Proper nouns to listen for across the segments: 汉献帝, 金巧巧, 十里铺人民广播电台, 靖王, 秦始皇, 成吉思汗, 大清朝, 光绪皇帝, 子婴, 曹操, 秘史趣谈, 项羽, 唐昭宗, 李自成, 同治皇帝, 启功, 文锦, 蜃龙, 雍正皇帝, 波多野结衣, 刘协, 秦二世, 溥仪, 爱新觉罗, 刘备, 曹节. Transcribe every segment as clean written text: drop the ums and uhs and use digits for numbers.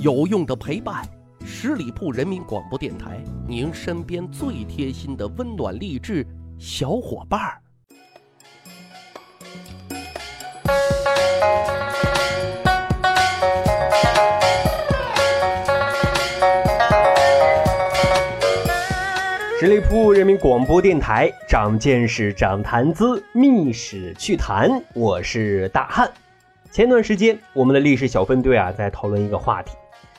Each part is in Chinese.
有用的陪伴，十里铺人民广播电台，您身边最贴心的温暖励志小伙伴儿。十里铺人民广播电台，长见识，长谈资，密史趣谈，我是大汉。前段时间，我们的历史小分队在讨论一个话题，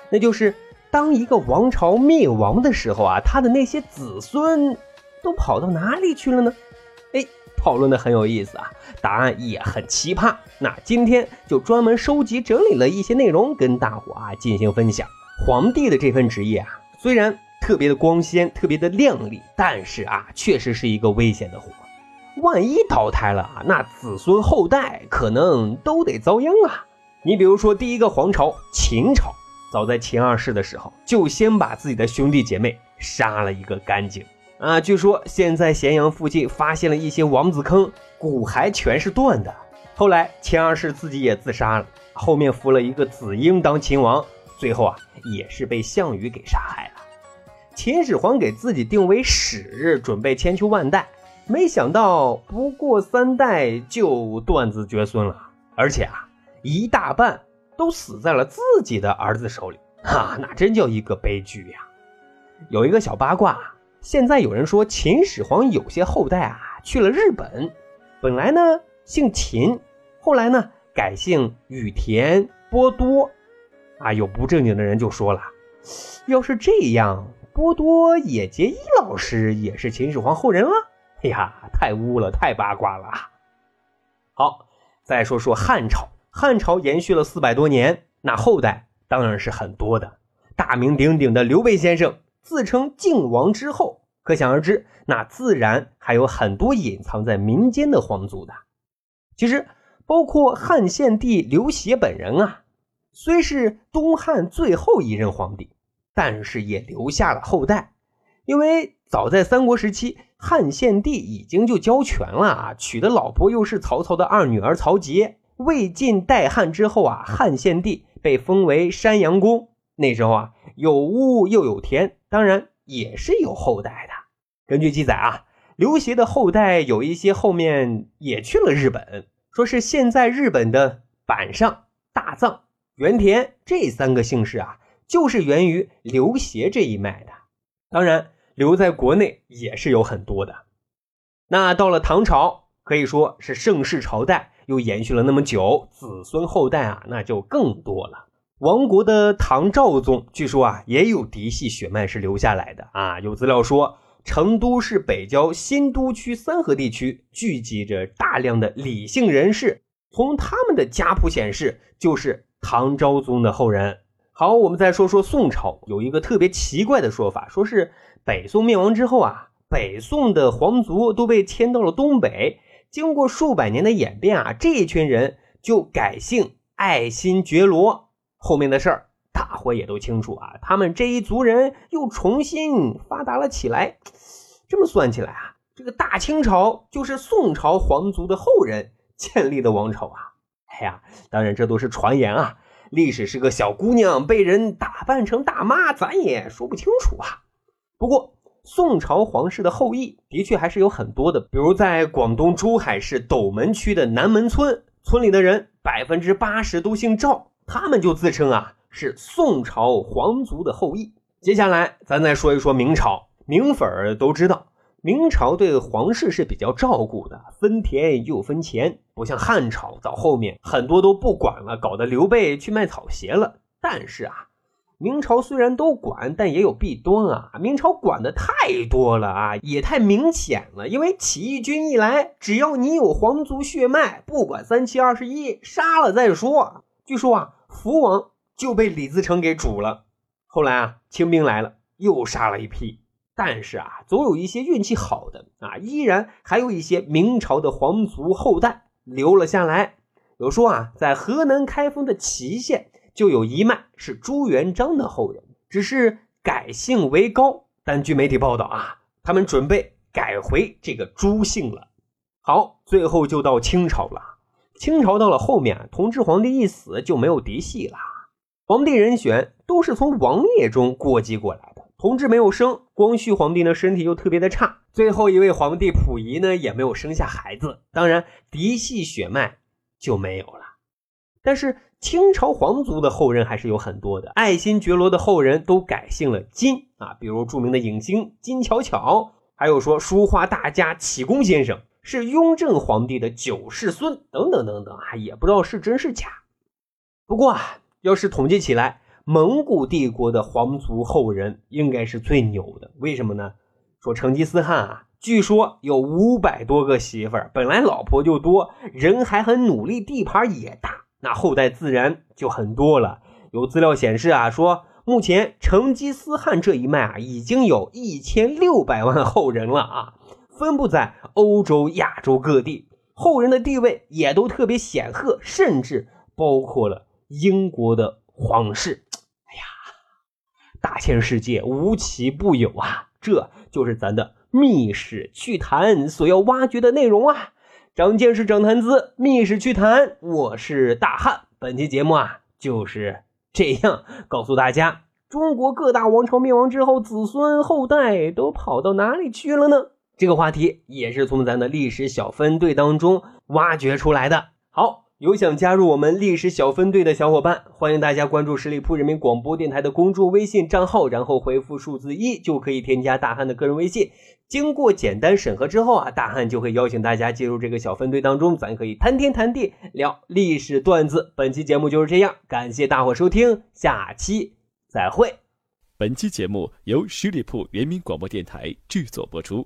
那就是当一个王朝灭亡的时候他的那些子孙都跑到哪里去了呢？讨论的很有意思答案也很奇葩。那今天就专门收集整理了一些内容，跟大伙进行分享。皇帝的这份职业虽然特别的光鲜，特别的亮丽，但是确实是一个危险的活。万一淘汰了那子孙后代可能都得遭殃啊。你比如说第一个皇朝秦朝，早在秦二世的时候就先把自己的兄弟姐妹杀了一个干净据说现在咸阳附近发现了一些王子坑，骨骸全是断的。后来秦二世自己也自杀了，后面扶了一个子婴当秦王，最后也是被项羽给杀害了。秦始皇给自己定为始，准备千秋万代，没想到不过3代就断子绝孙了，而且一大半都死在了自己的儿子手里那真叫一个悲剧呀。有一个小八卦，现在有人说秦始皇有些后代去了日本，本来呢姓秦，后来呢改姓羽田波多有不正经的人就说了，要是这样，波多野结衣老师也是秦始皇后人了太污了，太八卦了。好，再说说汉朝。汉朝延续了400多年，那后代当然是很多的。大名鼎鼎的刘备先生自称靖王之后，可想而知，那自然还有很多隐藏在民间的皇族的。其实包括汉献帝刘协本人虽是东汉最后一任皇帝，但是也留下了后代。因为早在三国时期，汉献帝已经就交权了娶的老婆又是曹操的二女儿曹节。魏晋代汉之后汉献帝被封为山阳公，那时候有屋又有田，当然也是有后代的。根据记载刘协的后代有一些后面也去了日本，说是现在日本的阪上、大藏、原田这3个姓氏就是源于刘协这一脉的。当然留在国内也是有很多的。那到了唐朝，可以说是盛世朝代，又延续了那么久，子孙后代那就更多了。亡国的唐昭宗据说也有嫡系血脉是留下来的有资料说，成都市北郊新都区3河地区聚集着大量的李姓人士，从他们的家谱显示，就是唐昭宗的后人。好，我们再说说宋朝。有一个特别奇怪的说法，说是北宋灭亡之后北宋的皇族都被迁到了东北，经过数百年的演变这一群人就改姓爱新觉罗。后面的事儿大伙也都清楚他们这一族人又重新发达了起来。这么算起来这个大清朝就是宋朝皇族的后人建立的王朝当然这都是传言历史是个小姑娘，被人打扮成大妈，咱也说不清楚不过宋朝皇室的后裔的确还是有很多的，比如在广东珠海市斗门区的南门村，村里的人 80% 都姓赵，他们就自称是宋朝皇族的后裔。接下来咱再说一说明朝。明粉儿都知道，明朝对皇室是比较照顾的，分田又分钱，不像汉朝到后面很多都不管了，搞得刘备去卖草鞋了。但是明朝虽然都管，但也有弊端明朝管的太多了也太明显了。因为起义军一来，只要你有皇族血脉，不管3七21，杀了再说。据说福王就被李自成给煮了。后来清兵来了，又杀了一批。但是总有一些运气好的依然还有一些明朝的皇族后代留了下来。有说在河南开封的祁县就有一脉是朱元璋的后人，只是改姓为高，但据媒体报道他们准备改回这个朱姓了。好，最后就到清朝了。清朝到了后面，同治皇帝一死就没有嫡系了。皇帝人选都是从王爷中过继过来的。同治没有生，光绪皇帝呢身体又特别的差，最后一位皇帝溥仪呢也没有生下孩子，当然嫡系血脉就没有了。但是清朝皇族的后人还是有很多的，爱新觉罗的后人都改姓了金啊，比如著名的影星金巧巧，还有说书画大家启功先生是雍正皇帝的九世孙等等等等啊，也不知道是真是假。不过啊，要是统计起来，蒙古帝国的皇族后人应该是最牛的。为什么呢？说成吉思汗啊，据说有500多个媳妇儿，本来老婆就多，人还很努力，地盘也大，那后代自然就很多了。有资料显示啊，说目前成吉思汗这一脉啊，已经有1600万后人了啊，分布在欧洲、亚洲各地，后人的地位也都特别显赫，甚至包括了英国的皇室。大千世界无奇不有啊，这就是咱的密史趣谈所要挖掘的内容啊。长见识，长谈资，密史趣谈，我是大汉。本期节目啊就是这样告诉大家，中国各大王朝灭亡之后，子孙后代都跑到哪里去了呢？这个话题也是从咱的历史小分队当中挖掘出来的。好，有想加入我们历史小分队的小伙伴，欢迎大家关注十里铺人民广播电台的公众微信账号，然后回复数字1就可以添加大汉的个人微信。经过简单审核之后啊，大汉就会邀请大家进入这个小分队当中，咱可以谈天谈地，聊历史段子。本期节目就是这样，感谢大伙收听，下期再会。本期节目由十里铺人民广播电台制作播出。